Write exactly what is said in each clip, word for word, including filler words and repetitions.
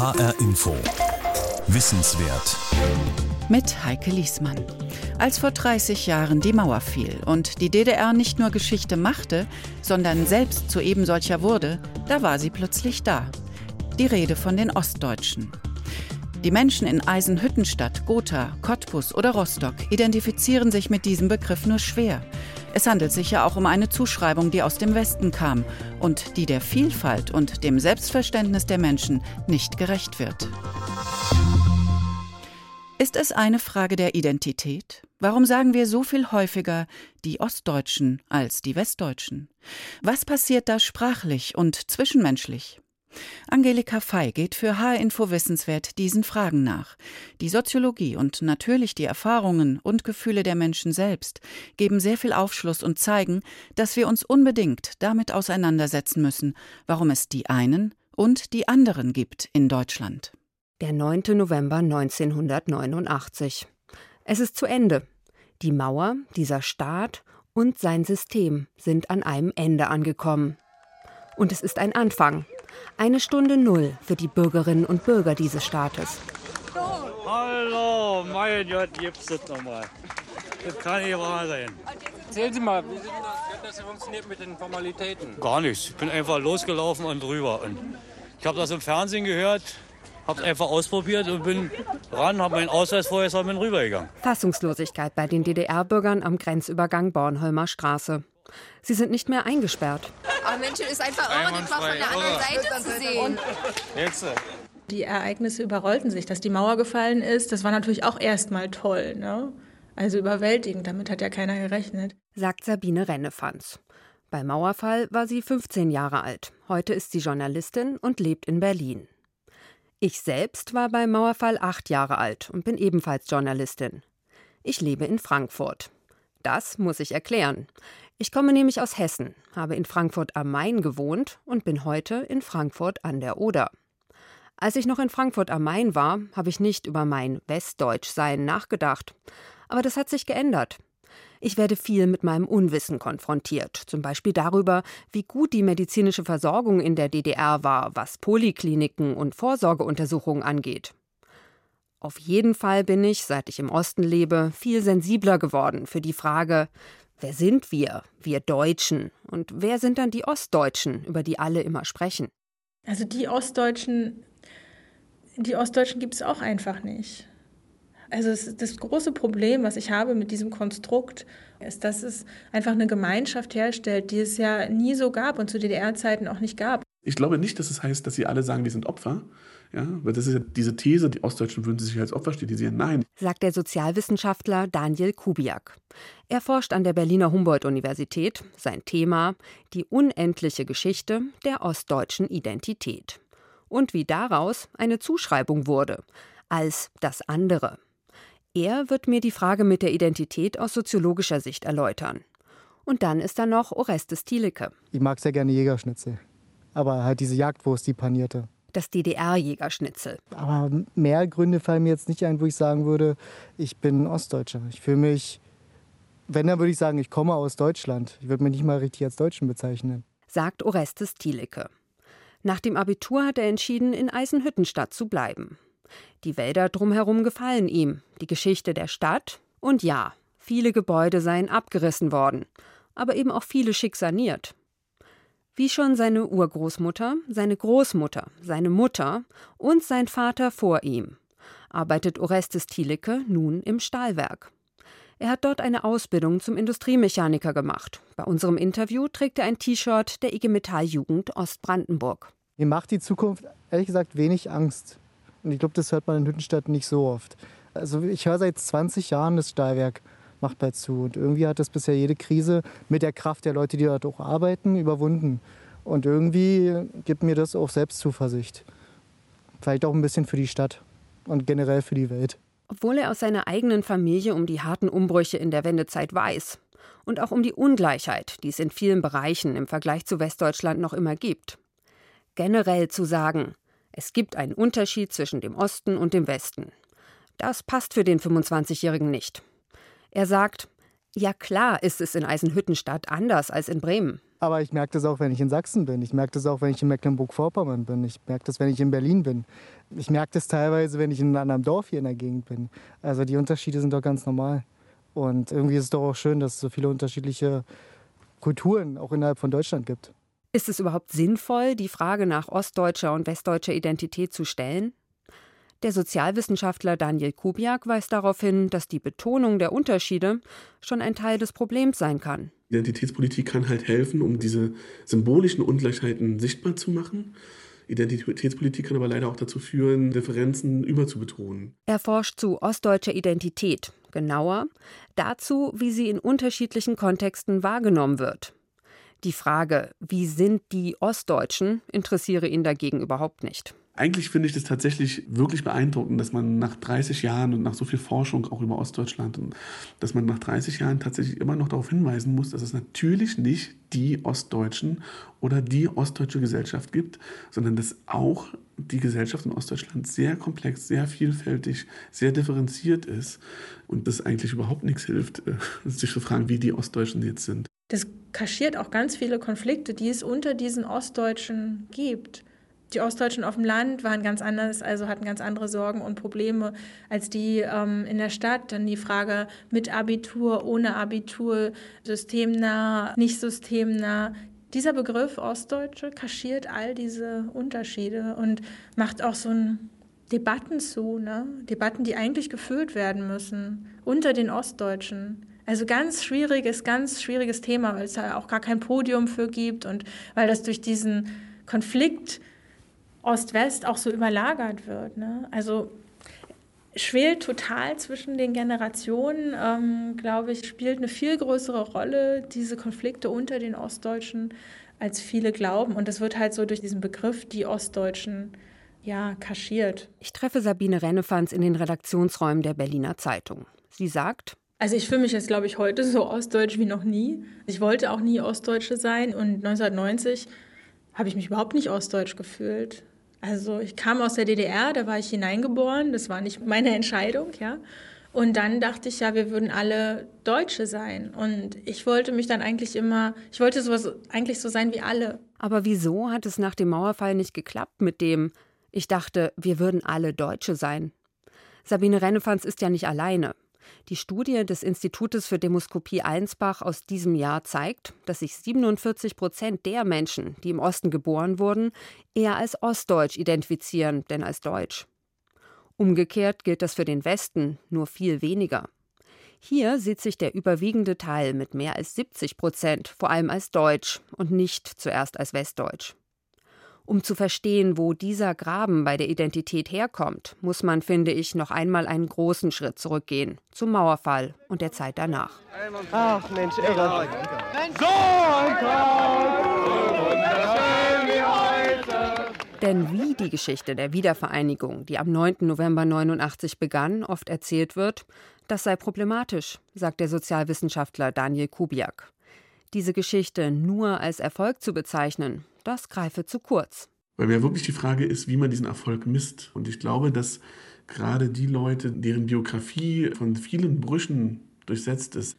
H R Info. Wissenswert. Mit Heike Liesmann. Als vor dreißig Jahren die Mauer fiel und die D D R nicht nur Geschichte machte, sondern selbst zu eben solcher wurde, da war sie plötzlich da. Die Rede von den Ostdeutschen. Die Menschen in Eisenhüttenstadt, Gotha, Cottbus oder Rostock identifizieren sich mit diesem Begriff nur schwer. Es handelt sich ja auch um eine Zuschreibung, die aus dem Westen kam und die der Vielfalt und dem Selbstverständnis der Menschen nicht gerecht wird. Ist es eine Frage der Identität? Warum sagen wir so viel häufiger die Ostdeutschen als die Westdeutschen? Was passiert da sprachlich und zwischenmenschlich? Angelika Fey geht für H R Info Wissenswert diesen Fragen nach. Die Soziologie und natürlich die Erfahrungen und Gefühle der Menschen selbst geben sehr viel Aufschluss und zeigen, dass wir uns unbedingt damit auseinandersetzen müssen, warum es die einen und die anderen gibt in Deutschland. Der neunter November neunzehnhundertneunundachtzig. Es ist zu Ende. Die Mauer, dieser Staat und sein System sind an einem Ende angekommen. Und es ist ein Anfang. Eine Stunde Null für die Bürgerinnen und Bürger dieses Staates. Hallo, mein Gott, gibt's das nochmal. Das kann nicht wahr sein. Erzählen Sie mal, wie sieht das, das funktioniert mit den Formalitäten? Gar nichts. Ich bin einfach losgelaufen und drüber. Und ich habe das im Fernsehen gehört. Hab's einfach ausprobiert und bin ran, hab meinen Ausweis vorher und bin rübergegangen. Fassungslosigkeit bei den D D R-Bürgern am Grenzübergang Bornholmer Straße. Sie sind nicht mehr eingesperrt. Aber Menschen ist einfach irre, die war von der anderen Seite zu sehen. Jetzt. Die Ereignisse überrollten sich. Dass die Mauer gefallen ist, das war natürlich auch erstmal toll, ne? Also überwältigend, damit hat ja keiner gerechnet. Sagt Sabine Rennefanz. Bei Mauerfall war sie fünfzehn Jahre alt. Heute ist sie Journalistin und lebt in Berlin. Ich selbst war bei Mauerfall acht Jahre alt und bin ebenfalls Journalistin. Ich lebe in Frankfurt. Das muss ich erklären. Ich komme nämlich aus Hessen, habe in Frankfurt am Main gewohnt und bin heute in Frankfurt an der Oder. Als ich noch in Frankfurt am Main war, habe ich nicht über mein Westdeutschsein nachgedacht. Aber das hat sich geändert. Ich werde viel mit meinem Unwissen konfrontiert, zum Beispiel darüber, wie gut die medizinische Versorgung in der D D R war, was Polikliniken und Vorsorgeuntersuchungen angeht. Auf jeden Fall bin ich, seit ich im Osten lebe, viel sensibler geworden für die Frage, wer sind wir, wir Deutschen, und wer sind dann die Ostdeutschen, über die alle immer sprechen? Also die Ostdeutschen, die Ostdeutschen gibt es auch einfach nicht. Also das große Problem, was ich habe mit diesem Konstrukt, ist, dass es einfach eine Gemeinschaft herstellt, die es ja nie so gab und zu D D R-Zeiten auch nicht gab. Ich glaube nicht, dass es heißt, dass sie alle sagen, wir sind Opfer. Ja, weil das ist ja diese These, die Ostdeutschen würden sich als Opfer stilisieren. Nein. Sagt der Sozialwissenschaftler Daniel Kubiak. Er forscht an der Berliner Humboldt-Universität. Sein Thema: die unendliche Geschichte der ostdeutschen Identität. Und wie daraus eine Zuschreibung wurde. Als das andere. Er wird mir die Frage mit der Identität aus soziologischer Sicht erläutern. Und dann ist da noch Orestes Thielecke. Ich mag sehr gerne Jägerschnitzel, aber halt diese Jagdwurst, die panierte. Das D D R-Jägerschnitzel. Aber mehr Gründe fallen mir jetzt nicht ein, wo ich sagen würde, ich bin Ostdeutscher. Ich fühle mich, wenn, dann würde ich sagen, ich komme aus Deutschland. Ich würde mich nicht mal richtig als Deutschen bezeichnen. Sagt Orestes Thielecke. Nach dem Abitur hat er entschieden, in Eisenhüttenstadt zu bleiben. Die Wälder drumherum gefallen ihm, die Geschichte der Stadt und ja, viele Gebäude seien abgerissen worden, aber eben auch viele schick saniert. Wie schon seine Urgroßmutter, seine Großmutter, seine Mutter und sein Vater vor ihm, arbeitet Orestes Thielecke nun im Stahlwerk. Er hat dort eine Ausbildung zum Industriemechaniker gemacht. Bei unserem Interview trägt er ein T-Shirt der I G Metall Jugend Ostbrandenburg. Mir macht die Zukunft ehrlich gesagt wenig Angst. Und ich glaube, das hört man in Hüttenstadt nicht so oft. Also ich höre seit zwanzig Jahren, das Stahlwerk macht bald zu. Und irgendwie hat das bisher jede Krise mit der Kraft der Leute, die dort auch arbeiten, überwunden. Und irgendwie gibt mir das auch Selbstzuversicht. Vielleicht auch ein bisschen für die Stadt und generell für die Welt. Obwohl er aus seiner eigenen Familie um die harten Umbrüche in der Wendezeit weiß. Und auch um die Ungleichheit, die es in vielen Bereichen im Vergleich zu Westdeutschland noch immer gibt. Generell zu sagen: Es gibt einen Unterschied zwischen dem Osten und dem Westen. Das passt für den fünfundzwanzigjährigen nicht. Er sagt, Ja klar ist es in Eisenhüttenstadt anders als in Bremen. Aber ich merke das auch, wenn ich in Sachsen bin. Ich merke das auch, wenn ich in Mecklenburg-Vorpommern bin. Ich merke das, wenn ich in Berlin bin. Ich merke das teilweise, wenn ich in einem anderen Dorf hier in der Gegend bin. Also die Unterschiede sind doch ganz normal. Und irgendwie ist es doch auch schön, dass es so viele unterschiedliche Kulturen auch innerhalb von Deutschland gibt. Ist es überhaupt sinnvoll, die Frage nach ostdeutscher und westdeutscher Identität zu stellen? Der Sozialwissenschaftler Daniel Kubiak weist darauf hin, dass die Betonung der Unterschiede schon ein Teil des Problems sein kann. Identitätspolitik kann halt helfen, um diese symbolischen Ungleichheiten sichtbar zu machen. Identitätspolitik kann aber leider auch dazu führen, Differenzen überzubetonen. Er forscht zu ostdeutscher Identität, genauer dazu, wie sie in unterschiedlichen Kontexten wahrgenommen wird. Die Frage, wie sind die Ostdeutschen, interessiere ihn dagegen überhaupt nicht. Eigentlich finde ich das tatsächlich wirklich beeindruckend, dass man nach dreißig Jahren und nach so viel Forschung auch über Ostdeutschland, dass man nach dreißig Jahren tatsächlich immer noch darauf hinweisen muss, dass es natürlich nicht die Ostdeutschen oder die ostdeutsche Gesellschaft gibt, sondern dass auch die Gesellschaft in Ostdeutschland sehr komplex, sehr vielfältig, sehr differenziert ist und das eigentlich überhaupt nichts hilft, sich zu fragen, wie die Ostdeutschen jetzt sind. Das kaschiert auch ganz viele Konflikte, die es unter diesen Ostdeutschen gibt. Die Ostdeutschen auf dem Land waren ganz anders, also hatten ganz andere Sorgen und Probleme als die ähm, in der Stadt. Dann die Frage mit Abitur, ohne Abitur, systemnah, nicht systemnah. Dieser Begriff Ostdeutsche kaschiert all diese Unterschiede und macht auch so ein Debatten zu, ne? Debatten, die eigentlich geführt werden müssen unter den Ostdeutschen. Also ganz schwieriges, ganz schwieriges Thema, weil es da auch gar kein Podium für gibt und weil das durch diesen Konflikt Ost-West auch so überlagert wird, ne? Also schwelt total zwischen den Generationen, ähm, glaube ich, spielt eine viel größere Rolle, diese Konflikte unter den Ostdeutschen, als viele glauben. Und das wird halt so durch diesen Begriff, die Ostdeutschen, ja, kaschiert. Ich treffe Sabine Rennefanz in den Redaktionsräumen der Berliner Zeitung. Sie sagt: Also ich fühle mich jetzt, glaube ich, heute so ostdeutsch wie noch nie. Ich wollte auch nie Ostdeutsche sein und neunzehnhundertneunzig habe ich mich überhaupt nicht ostdeutsch gefühlt. Also ich kam aus der D D R, da war ich hineingeboren, das war nicht meine Entscheidung, ja. Und dann dachte ich, ja, wir würden alle Deutsche sein. Und ich wollte mich dann eigentlich immer, ich wollte sowas eigentlich so sein wie alle. Aber wieso hat es nach dem Mauerfall nicht geklappt mit dem, ich dachte, wir würden alle Deutsche sein? Sabine Rennefanz ist ja nicht alleine. Die Studie des Institutes für Demoskopie Einsbach aus diesem Jahr zeigt, dass sich siebenundvierzig Prozent der Menschen, die im Osten geboren wurden, eher als ostdeutsch identifizieren, denn als deutsch. Umgekehrt gilt das für den Westen, nur viel weniger. Hier sieht sich der überwiegende Teil mit mehr als siebzig Prozent vor allem als deutsch und nicht zuerst als westdeutsch. Um zu verstehen, wo dieser Graben bei der Identität herkommt, muss man, finde ich, noch einmal einen großen Schritt zurückgehen, zum Mauerfall und der Zeit danach. Ach Mensch, irre. So ein Tag, so wunderschön wie heute. Denn wie die Geschichte der Wiedervereinigung, die am neunten November neunundachtzig begann, oft erzählt wird, das sei problematisch, sagt der Sozialwissenschaftler Daniel Kubiak. Diese Geschichte nur als Erfolg zu bezeichnen, das greife zu kurz. Weil mir wirklich die Frage ist, wie man diesen Erfolg misst. Und ich glaube, dass gerade die Leute, deren Biografie von vielen Brüchen durchsetzt ist,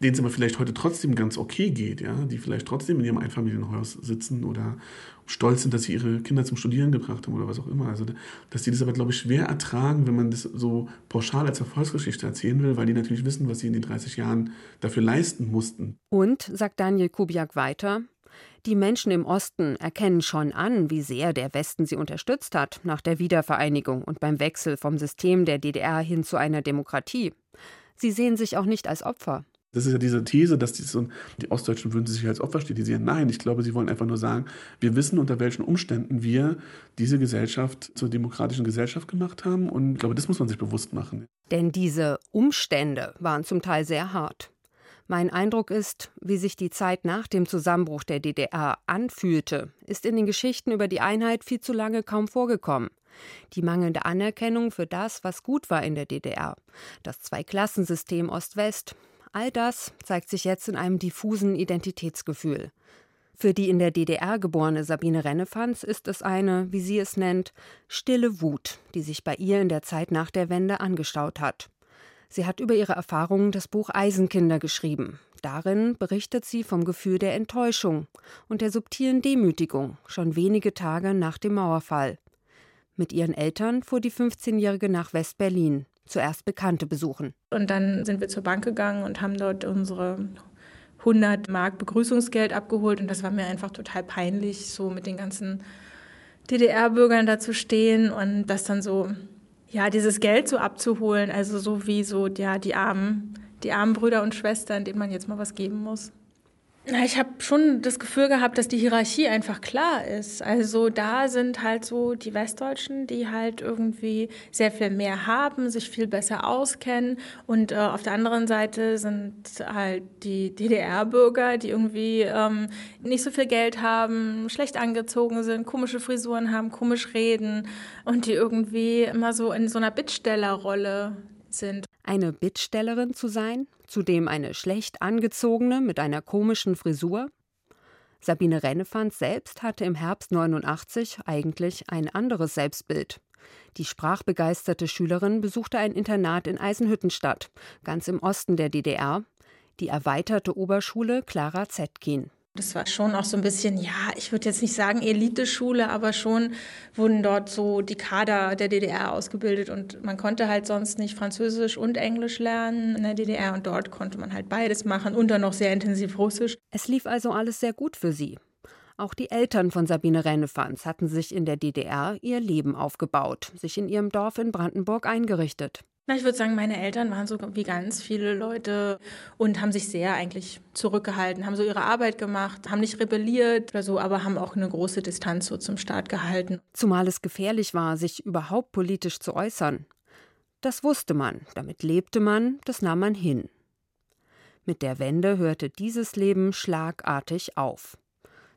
denen es aber vielleicht heute trotzdem ganz okay geht, ja, die vielleicht trotzdem in ihrem Einfamilienhaus sitzen oder stolz sind, dass sie ihre Kinder zum Studieren gebracht haben oder was auch immer. Also, dass die das aber, glaube ich, schwer ertragen, wenn man das so pauschal als Erfolgsgeschichte erzählen will, weil die natürlich wissen, was sie in den dreißig Jahren dafür leisten mussten. Und, sagt Daniel Kubiak weiter, die Menschen im Osten erkennen schon an, wie sehr der Westen sie unterstützt hat nach der Wiedervereinigung und beim Wechsel vom System der D D R hin zu einer Demokratie. Sie sehen sich auch nicht als Opfer. Das ist ja diese These, dass die, so, die Ostdeutschen würden sich als Opfer stilisieren. Nein, ich glaube, sie wollen einfach nur sagen, wir wissen, unter welchen Umständen wir diese Gesellschaft zur demokratischen Gesellschaft gemacht haben. Und ich glaube, das muss man sich bewusst machen. Denn diese Umstände waren zum Teil sehr hart. Mein Eindruck ist, wie sich die Zeit nach dem Zusammenbruch der D D R anfühlte, ist in den Geschichten über die Einheit viel zu lange kaum vorgekommen. Die mangelnde Anerkennung für das, was gut war in der D D R, das Zweiklassensystem Ost-West, all das zeigt sich jetzt in einem diffusen Identitätsgefühl. Für die in der D D R geborene Sabine Rennefanz ist es eine, wie sie es nennt, stille Wut, die sich bei ihr in der Zeit nach der Wende angestaut hat. Sie hat über ihre Erfahrungen das Buch Eisenkinder geschrieben. Darin berichtet sie vom Gefühl der Enttäuschung und der subtilen Demütigung, schon wenige Tage nach dem Mauerfall. Mit ihren Eltern fuhr die fünfzehnjährige nach West-Berlin, zuerst Bekannte besuchen. Und dann sind wir zur Bank gegangen und haben dort unsere hundert Mark Begrüßungsgeld abgeholt. Und das war mir einfach total peinlich, so mit den ganzen D D R-Bürgern da zu stehen und das dann so, ja, dieses Geld so abzuholen. Also so wie so, ja, die armen, die armen Brüder und Schwestern, denen man jetzt mal was geben muss. Na, ich habe schon das Gefühl gehabt, dass die Hierarchie einfach klar ist. Also da sind halt so die Westdeutschen, die halt irgendwie sehr viel mehr haben, sich viel besser auskennen. Und äh, auf der anderen Seite sind halt die D D R-Bürger, die irgendwie ähm, nicht so viel Geld haben, schlecht angezogen sind, komische Frisuren haben, komisch reden und die irgendwie immer so in so einer Bittstellerrolle sind. Eine Bittstellerin zu sein? Zudem eine schlecht angezogene mit einer komischen Frisur? Sabine Rennefanz selbst hatte im Herbst neunundachtzig eigentlich ein anderes Selbstbild. Die sprachbegeisterte Schülerin besuchte ein Internat in Eisenhüttenstadt, ganz im Osten der D D R, die erweiterte Oberschule Clara Zetkin. Das war schon auch so ein bisschen, ja, ich würde jetzt nicht sagen Eliteschule, aber schon wurden dort so die Kader der D D R ausgebildet und man konnte halt sonst nicht Französisch und Englisch lernen in der D D R und dort konnte man halt beides machen und dann noch sehr intensiv Russisch. Es lief also alles sehr gut für sie. Auch die Eltern von Sabine Rennefanz hatten sich in der D D R ihr Leben aufgebaut, sich in ihrem Dorf in Brandenburg eingerichtet. Na, ich würde sagen, meine Eltern waren so wie ganz viele Leute und haben sich sehr eigentlich zurückgehalten, haben so ihre Arbeit gemacht, haben nicht rebelliert oder so, aber haben auch eine große Distanz so zum Staat gehalten. Zumal es gefährlich war, sich überhaupt politisch zu äußern. Das wusste man, damit lebte man, das nahm man hin. Mit der Wende hörte dieses Leben schlagartig auf.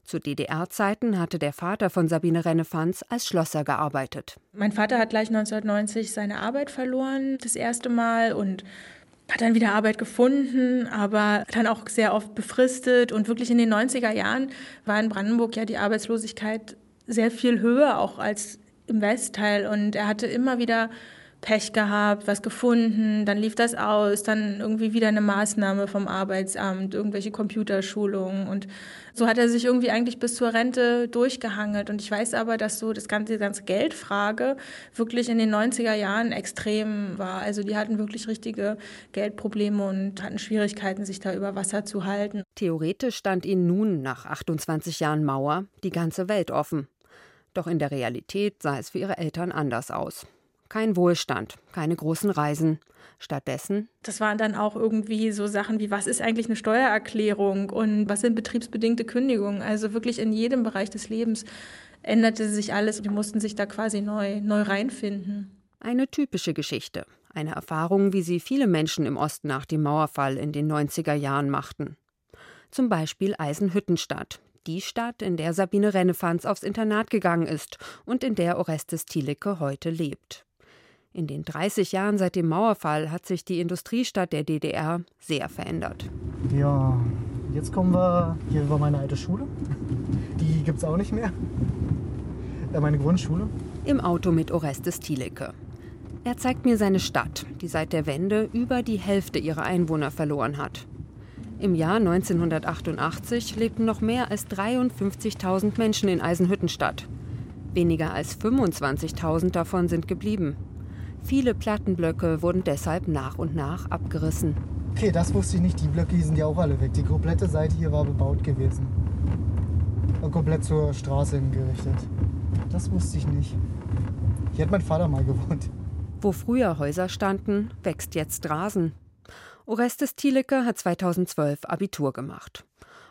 Zu D D R-Zeiten hatte der Vater von Sabine Rennefanz als Schlosser gearbeitet. Mein Vater hat gleich neunzehnhundertneunzig seine Arbeit verloren, das erste Mal, und hat dann wieder Arbeit gefunden, aber dann auch sehr oft befristet. Und wirklich in den neunziger Jahren war in Brandenburg ja die Arbeitslosigkeit sehr viel höher, auch als im Westteil. Und er hatte immer wieder Pech gehabt, was gefunden, dann lief das aus, dann irgendwie wieder eine Maßnahme vom Arbeitsamt, irgendwelche Computerschulungen und so hat er sich irgendwie eigentlich bis zur Rente durchgehangelt und ich weiß aber, dass so das ganze, die ganze Geldfrage wirklich in den neunziger Jahren extrem war, also die hatten wirklich richtige Geldprobleme und hatten Schwierigkeiten, sich da über Wasser zu halten. Theoretisch stand ihnen nun nach achtundzwanzig Jahren Mauer die ganze Welt offen, doch in der Realität sah es für ihre Eltern anders aus. Kein Wohlstand, keine großen Reisen. Stattdessen... Das waren dann auch irgendwie so Sachen wie, was ist eigentlich eine Steuererklärung und was sind betriebsbedingte Kündigungen? Also wirklich in jedem Bereich des Lebens änderte sich alles. Die mussten sich da quasi neu, neu reinfinden. Eine typische Geschichte. Eine Erfahrung, wie sie viele Menschen im Osten nach dem Mauerfall in den neunziger Jahren machten. Zum Beispiel Eisenhüttenstadt. Die Stadt, in der Sabine Rennefanz aufs Internat gegangen ist und in der Orestes Thielecke heute lebt. In den dreißig Jahren seit dem Mauerfall hat sich die Industriestadt der D D R sehr verändert. Ja, jetzt kommen wir, hier war meine alte Schule, die gibt's auch nicht mehr, ja, meine Grundschule. Im Auto mit Orestes Thielecke. Er zeigt mir seine Stadt, die seit der Wende über die Hälfte ihrer Einwohner verloren hat. Im Jahr neunzehnhundertachtundachtzig lebten noch mehr als dreiundfünfzigtausend Menschen in Eisenhüttenstadt. Weniger als fünfundzwanzigtausend davon sind geblieben. Viele Plattenblöcke wurden deshalb nach und nach abgerissen. Okay, das wusste ich nicht. Die Blöcke sind ja auch alle weg. Die komplette Seite hier war bebaut gewesen. Und komplett zur Straße hingerichtet. Das wusste ich nicht. Hier hat mein Vater mal gewohnt. Wo früher Häuser standen, wächst jetzt Rasen. Orestes Thielecke hat zweitausendzwölf Abitur gemacht.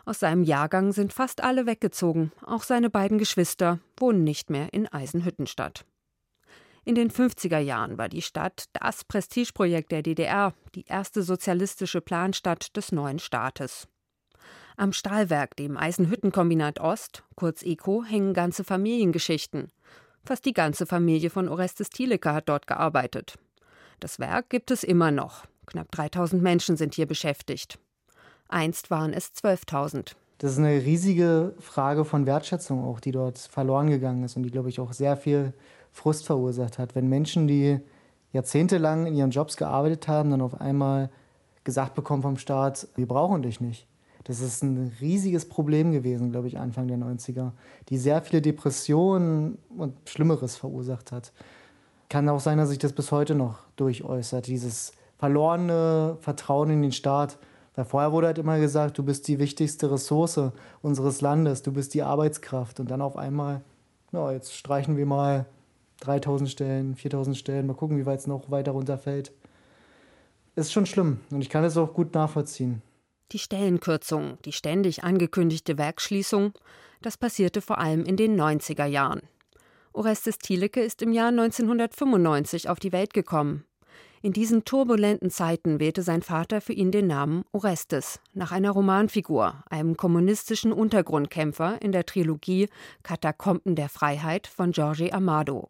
Aus seinem Jahrgang sind fast alle weggezogen. Auch seine beiden Geschwister wohnen nicht mehr in Eisenhüttenstadt. In den fünfziger Jahren war die Stadt das Prestigeprojekt der D D R, die erste sozialistische Planstadt des neuen Staates. Am Stahlwerk, dem Eisenhüttenkombinat Ost, kurz E K O, hängen ganze Familiengeschichten. Fast die ganze Familie von Orestes Thielecke hat dort gearbeitet. Das Werk gibt es immer noch. Knapp dreitausend Menschen sind hier beschäftigt. Einst waren es zwölftausend. Das ist eine riesige Frage von Wertschätzung auch, die dort verloren gegangen ist und die, glaube ich, auch sehr viel Frust verursacht hat, wenn Menschen, die jahrzehntelang in ihren Jobs gearbeitet haben, dann auf einmal gesagt bekommen vom Staat, wir brauchen dich nicht. Das ist ein riesiges Problem gewesen, glaube ich, Anfang der neunziger, die sehr viele Depressionen und Schlimmeres verursacht hat. Kann auch sein, dass sich das bis heute noch durchäußert, dieses verlorene Vertrauen in den Staat. Weil vorher wurde halt immer gesagt, du bist die wichtigste Ressource unseres Landes, du bist die Arbeitskraft. Und dann auf einmal, na, jetzt streichen wir mal dreitausend Stellen, viertausend Stellen, mal gucken, wie weit es noch weiter runterfällt. Ist schon schlimm und ich kann das auch gut nachvollziehen. Die Stellenkürzung, die ständig angekündigte Werksschließung, das passierte vor allem in den neunziger Jahren. Orestes Thielecke ist im Jahr neunzehnhundertfünfundneunzig auf die Welt gekommen. In diesen turbulenten Zeiten wählte sein Vater für ihn den Namen Orestes, nach einer Romanfigur, einem kommunistischen Untergrundkämpfer in der Trilogie Katakomben der Freiheit von Jorge Amado.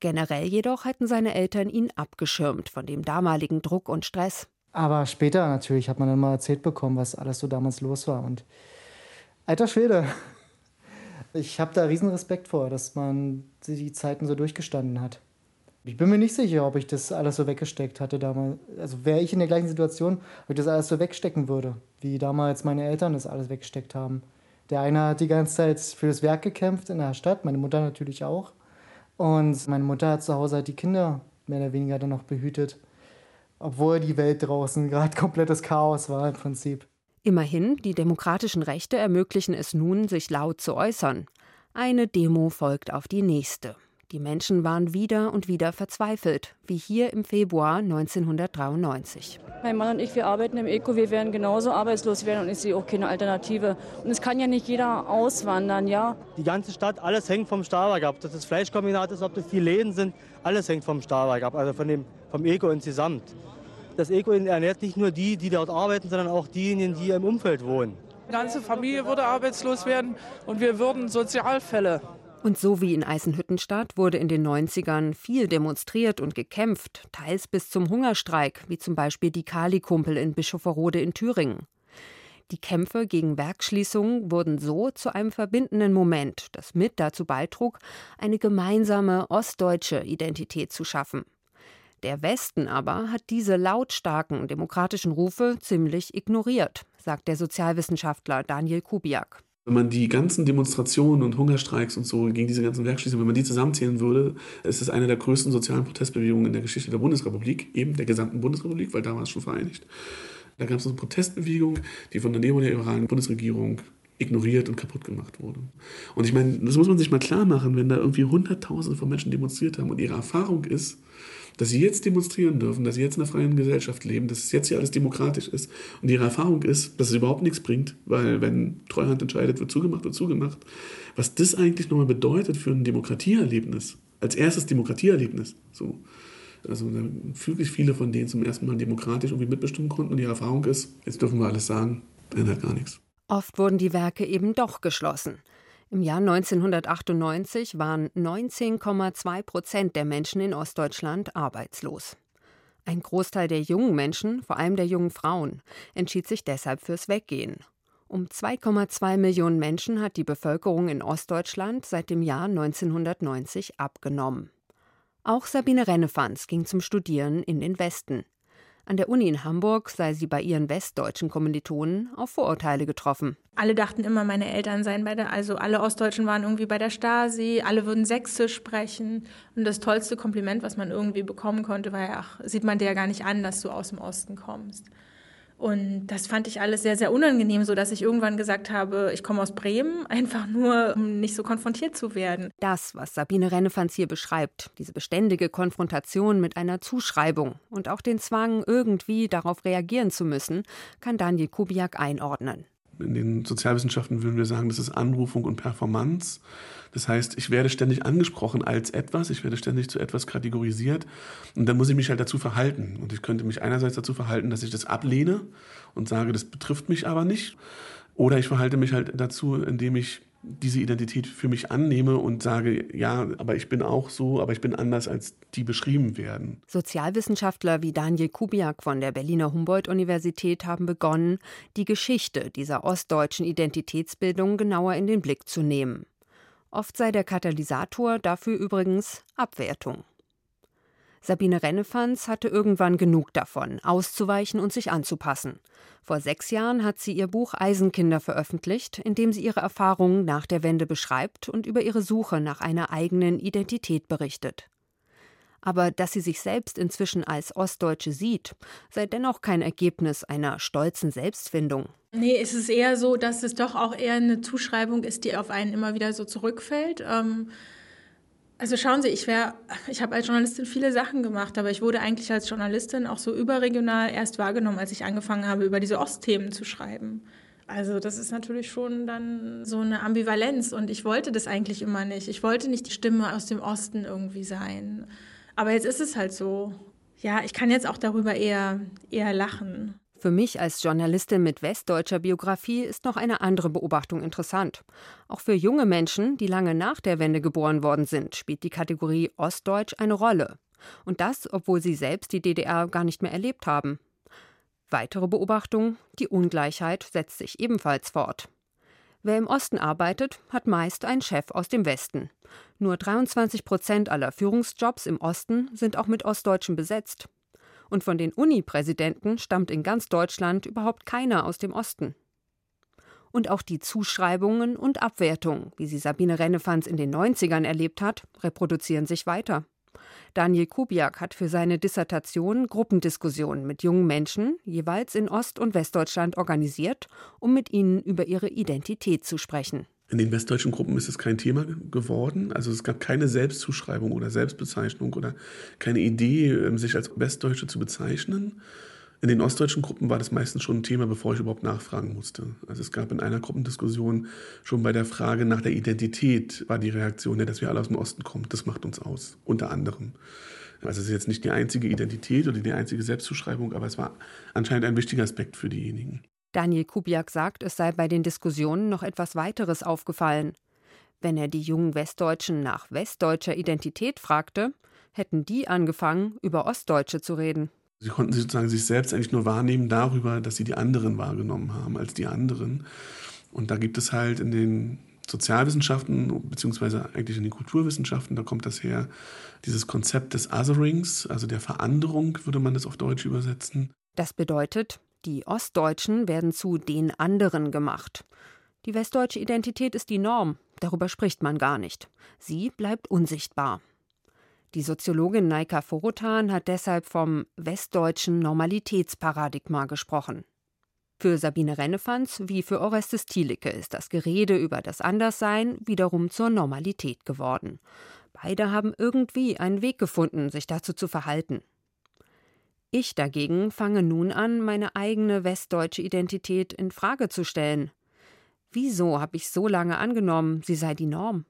Generell jedoch hatten seine Eltern ihn abgeschirmt von dem damaligen Druck und Stress. Aber später natürlich hat man dann mal erzählt bekommen, was alles so damals los war. Und alter Schwede, ich habe da riesen Respekt vor, dass man die Zeiten so durchgestanden hat. Ich bin mir nicht sicher, ob ich das alles so weggesteckt hatte damals. Also wäre ich in der gleichen Situation, ob ich das alles so wegstecken würde, wie damals meine Eltern das alles weggesteckt haben. Der eine hat die ganze Zeit für das Werk gekämpft in der Stadt, meine Mutter natürlich auch. Und meine Mutter hat zu Hause halt die Kinder mehr oder weniger dann noch behütet, obwohl die Welt draußen gerade komplettes Chaos war im Prinzip. Immerhin, die demokratischen Rechte ermöglichen es nun, sich laut zu äußern. Eine Demo folgt auf die nächste. Die Menschen waren wieder und wieder verzweifelt, wie hier im Februar neunzehnhundertdreiundneunzig. Mein Mann und ich, wir arbeiten im Eco, wir werden genauso arbeitslos werden und ich sehe auch keine Alternative. Und es kann ja nicht jeder auswandern, ja. Die ganze Stadt, alles hängt vom Stahlwerk ab. Ob das das Fleischkombinat ist, ob das die Läden sind, alles hängt vom Stahlwerk ab, also von dem, vom Eco insgesamt. Das Eco ernährt nicht nur die, die dort arbeiten, sondern auch diejenigen, die im Umfeld wohnen. Die ganze Familie würde arbeitslos werden und wir würden Sozialfälle. Und so wie in Eisenhüttenstadt wurde in den neunzigern viel demonstriert und gekämpft, teils bis zum Hungerstreik, wie zum Beispiel die Kali-Kumpel in Bischofferode in Thüringen. Die Kämpfe gegen Werksschließungen wurden so zu einem verbindenden Moment, das mit dazu beitrug, eine gemeinsame ostdeutsche Identität zu schaffen. Der Westen aber hat diese lautstarken demokratischen Rufe ziemlich ignoriert, sagt der Sozialwissenschaftler Daniel Kubiak. Wenn man die ganzen Demonstrationen und Hungerstreiks und so gegen diese ganzen Werksschließungen, wenn man die zusammenzählen würde, ist es eine der größten sozialen Protestbewegungen in der Geschichte der Bundesrepublik, eben der gesamten Bundesrepublik, weil damals schon vereinigt. Da gab es eine Protestbewegung, die von der neoliberalen Bundesregierung ignoriert und kaputt gemacht wurde. Und ich meine, das muss man sich mal klar machen, wenn da irgendwie Hunderttausende von Menschen demonstriert haben und ihre Erfahrung ist, dass sie jetzt demonstrieren dürfen, dass sie jetzt in einer freien Gesellschaft leben, dass es jetzt hier alles demokratisch ist. Und ihre Erfahrung ist, dass es überhaupt nichts bringt, weil wenn Treuhand entscheidet, wird zugemacht, wird zugemacht. Was das eigentlich nochmal bedeutet für ein Demokratieerlebnis, als erstes Demokratieerlebnis. So. Also da fühlen viele von denen zum ersten Mal demokratisch irgendwie mitbestimmen konnten. Und ihre Erfahrung ist, jetzt dürfen wir alles sagen, ändert gar nichts. Oft wurden die Werke eben doch geschlossen. Im Jahr neunzehnhundertachtundneunzig waren neunzehn Komma zwei Prozent der Menschen in Ostdeutschland arbeitslos. Ein Großteil der jungen Menschen, vor allem der jungen Frauen, entschied sich deshalb fürs Weggehen. Um zwei Komma zwei Millionen Menschen hat die Bevölkerung in Ostdeutschland seit dem Jahr neunzehnhundertneunzig abgenommen. Auch Sabine Rennefanz ging zum Studieren in den Westen. An der Uni in Hamburg sei sie bei ihren westdeutschen Kommilitonen auf Vorurteile getroffen. Alle dachten immer, meine Eltern seien bei der, also alle Ostdeutschen waren irgendwie bei der Stasi, alle würden Sächsisch sprechen. Und das tollste Kompliment, was man irgendwie bekommen konnte, war ja, ach, sieht man dir ja gar nicht an, dass du aus dem Osten kommst. Und das fand ich alles sehr, sehr unangenehm, sodass ich irgendwann gesagt habe, ich komme aus Bremen, einfach nur, um nicht so konfrontiert zu werden. Das, was Sabine Rennefanz hier beschreibt, diese beständige Konfrontation mit einer Zuschreibung und auch den Zwang, irgendwie darauf reagieren zu müssen, kann Daniel Kubiak einordnen. In den Sozialwissenschaften würden wir sagen, das ist Anrufung und Performance. Das heißt, ich werde ständig angesprochen als etwas, ich werde ständig zu etwas kategorisiert und dann muss ich mich halt dazu verhalten. Und ich könnte mich einerseits dazu verhalten, dass ich das ablehne und sage, das betrifft mich aber nicht. Oder ich verhalte mich halt dazu, indem ich diese Identität für mich annehme und sage, ja, aber ich bin auch so, aber ich bin anders, als die beschrieben werden. Sozialwissenschaftler wie Daniel Kubiak von der Berliner Humboldt-Universität haben begonnen, die Geschichte dieser ostdeutschen Identitätsbildung genauer in den Blick zu nehmen. Oft sei der Katalysator dafür übrigens Abwertung. Sabine Rennefanz hatte irgendwann genug davon, auszuweichen und sich anzupassen. Vor sechs Jahren hat sie ihr Buch Eisenkinder veröffentlicht, in dem sie ihre Erfahrungen nach der Wende beschreibt und über ihre Suche nach einer eigenen Identität berichtet. Aber dass sie sich selbst inzwischen als Ostdeutsche sieht, sei dennoch kein Ergebnis einer stolzen Selbstfindung. Nee, es ist eher so, dass es doch auch eher eine Zuschreibung ist, die auf einen immer wieder so zurückfällt. Ähm Also schauen Sie, ich wäre, ich habe als Journalistin viele Sachen gemacht, aber ich wurde eigentlich als Journalistin auch so überregional erst wahrgenommen, als ich angefangen habe, über diese Ostthemen zu schreiben. Also das ist natürlich schon dann so eine Ambivalenz und ich wollte das eigentlich immer nicht. Ich wollte nicht die Stimme aus dem Osten irgendwie sein. Aber jetzt ist es halt so. Ja, ich kann jetzt auch darüber eher, eher lachen. Für mich als Journalistin mit westdeutscher Biografie ist noch eine andere Beobachtung interessant. Auch für junge Menschen, die lange nach der Wende geboren worden sind, spielt die Kategorie Ostdeutsch eine Rolle. Und das, obwohl sie selbst die D D R gar nicht mehr erlebt haben. Weitere Beobachtung: Die Ungleichheit setzt sich ebenfalls fort. Wer im Osten arbeitet, hat meist einen Chef aus dem Westen. Nur dreiundzwanzig Prozent aller Führungsjobs im Osten sind auch mit Ostdeutschen besetzt. Und von den Uni-Präsidenten stammt in ganz Deutschland überhaupt keiner aus dem Osten. Und auch die Zuschreibungen und Abwertungen, wie sie Sabine Rennefanz in den neunzigern erlebt hat, reproduzieren sich weiter. Daniel Kubiak hat für seine Dissertation Gruppendiskussionen mit jungen Menschen, jeweils in Ost- und Westdeutschland, organisiert, um mit ihnen über ihre Identität zu sprechen. In den westdeutschen Gruppen ist es kein Thema geworden. Also es gab keine Selbstzuschreibung oder Selbstbezeichnung oder keine Idee, sich als Westdeutsche zu bezeichnen. In den ostdeutschen Gruppen war das meistens schon ein Thema, bevor ich überhaupt nachfragen musste. Also es gab in einer Gruppendiskussion schon bei der Frage nach der Identität war die Reaktion, ja, dass wir alle aus dem Osten kommen. Das macht uns aus, unter anderem. Also es ist jetzt nicht die einzige Identität oder die einzige Selbstzuschreibung, aber es war anscheinend ein wichtiger Aspekt für diejenigen. Daniel Kubiak sagt, es sei bei den Diskussionen noch etwas weiteres aufgefallen. Wenn er die jungen Westdeutschen nach westdeutscher Identität fragte, hätten die angefangen, über Ostdeutsche zu reden. Sie konnten sich sozusagen sich selbst eigentlich nur wahrnehmen darüber, dass sie die anderen wahrgenommen haben als die anderen. Und da gibt es halt in den Sozialwissenschaften, beziehungsweise eigentlich in den Kulturwissenschaften, da kommt das her, dieses Konzept des Otherings, also der Veränderung, würde man das auf Deutsch übersetzen. Das bedeutet: Die Ostdeutschen werden zu den anderen gemacht. Die westdeutsche Identität ist die Norm, darüber spricht man gar nicht. Sie bleibt unsichtbar. Die Soziologin Naika Foroutan hat deshalb vom westdeutschen Normalitätsparadigma gesprochen. Für Sabine Rennefanz wie für Orestes Thielecke ist das Gerede über das Anderssein wiederum zur Normalität geworden. Beide haben irgendwie einen Weg gefunden, sich dazu zu verhalten. Ich dagegen fange nun an, meine eigene westdeutsche Identität in Frage zu stellen. Wieso habe ich so lange angenommen, sie sei die Norm?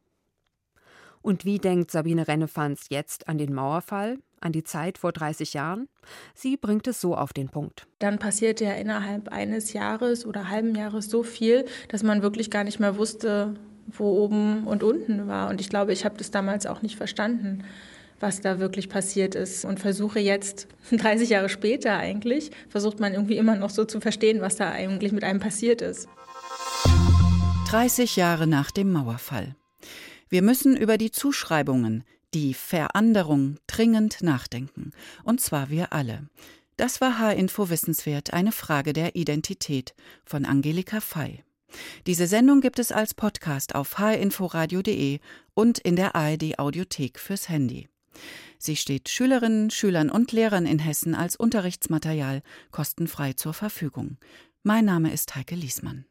Und wie denkt Sabine Rennefanz jetzt an den Mauerfall, an die Zeit vor dreißig Jahren? Sie bringt es so auf den Punkt. Dann passierte ja innerhalb eines Jahres oder halben Jahres so viel, dass man wirklich gar nicht mehr wusste, wo oben und unten war. Und ich glaube, ich habe das damals auch nicht verstanden, was da wirklich passiert ist, und versuche jetzt, dreißig Jahre später eigentlich, versucht man irgendwie immer noch so zu verstehen, was da eigentlich mit einem passiert ist. dreißig Jahre nach dem Mauerfall. Wir müssen über die Zuschreibungen, die Veränderung dringend nachdenken. Und zwar wir alle. Das war H-Info Wissenswert, eine Frage der Identität von Angelika Fey. Diese Sendung gibt es als Podcast auf h info radio punkt d e und in der A R D-Audiothek fürs Handy. Sie steht Schülerinnen, Schülern und Lehrern in Hessen als Unterrichtsmaterial kostenfrei zur Verfügung. Mein Name ist Heike Liesmann.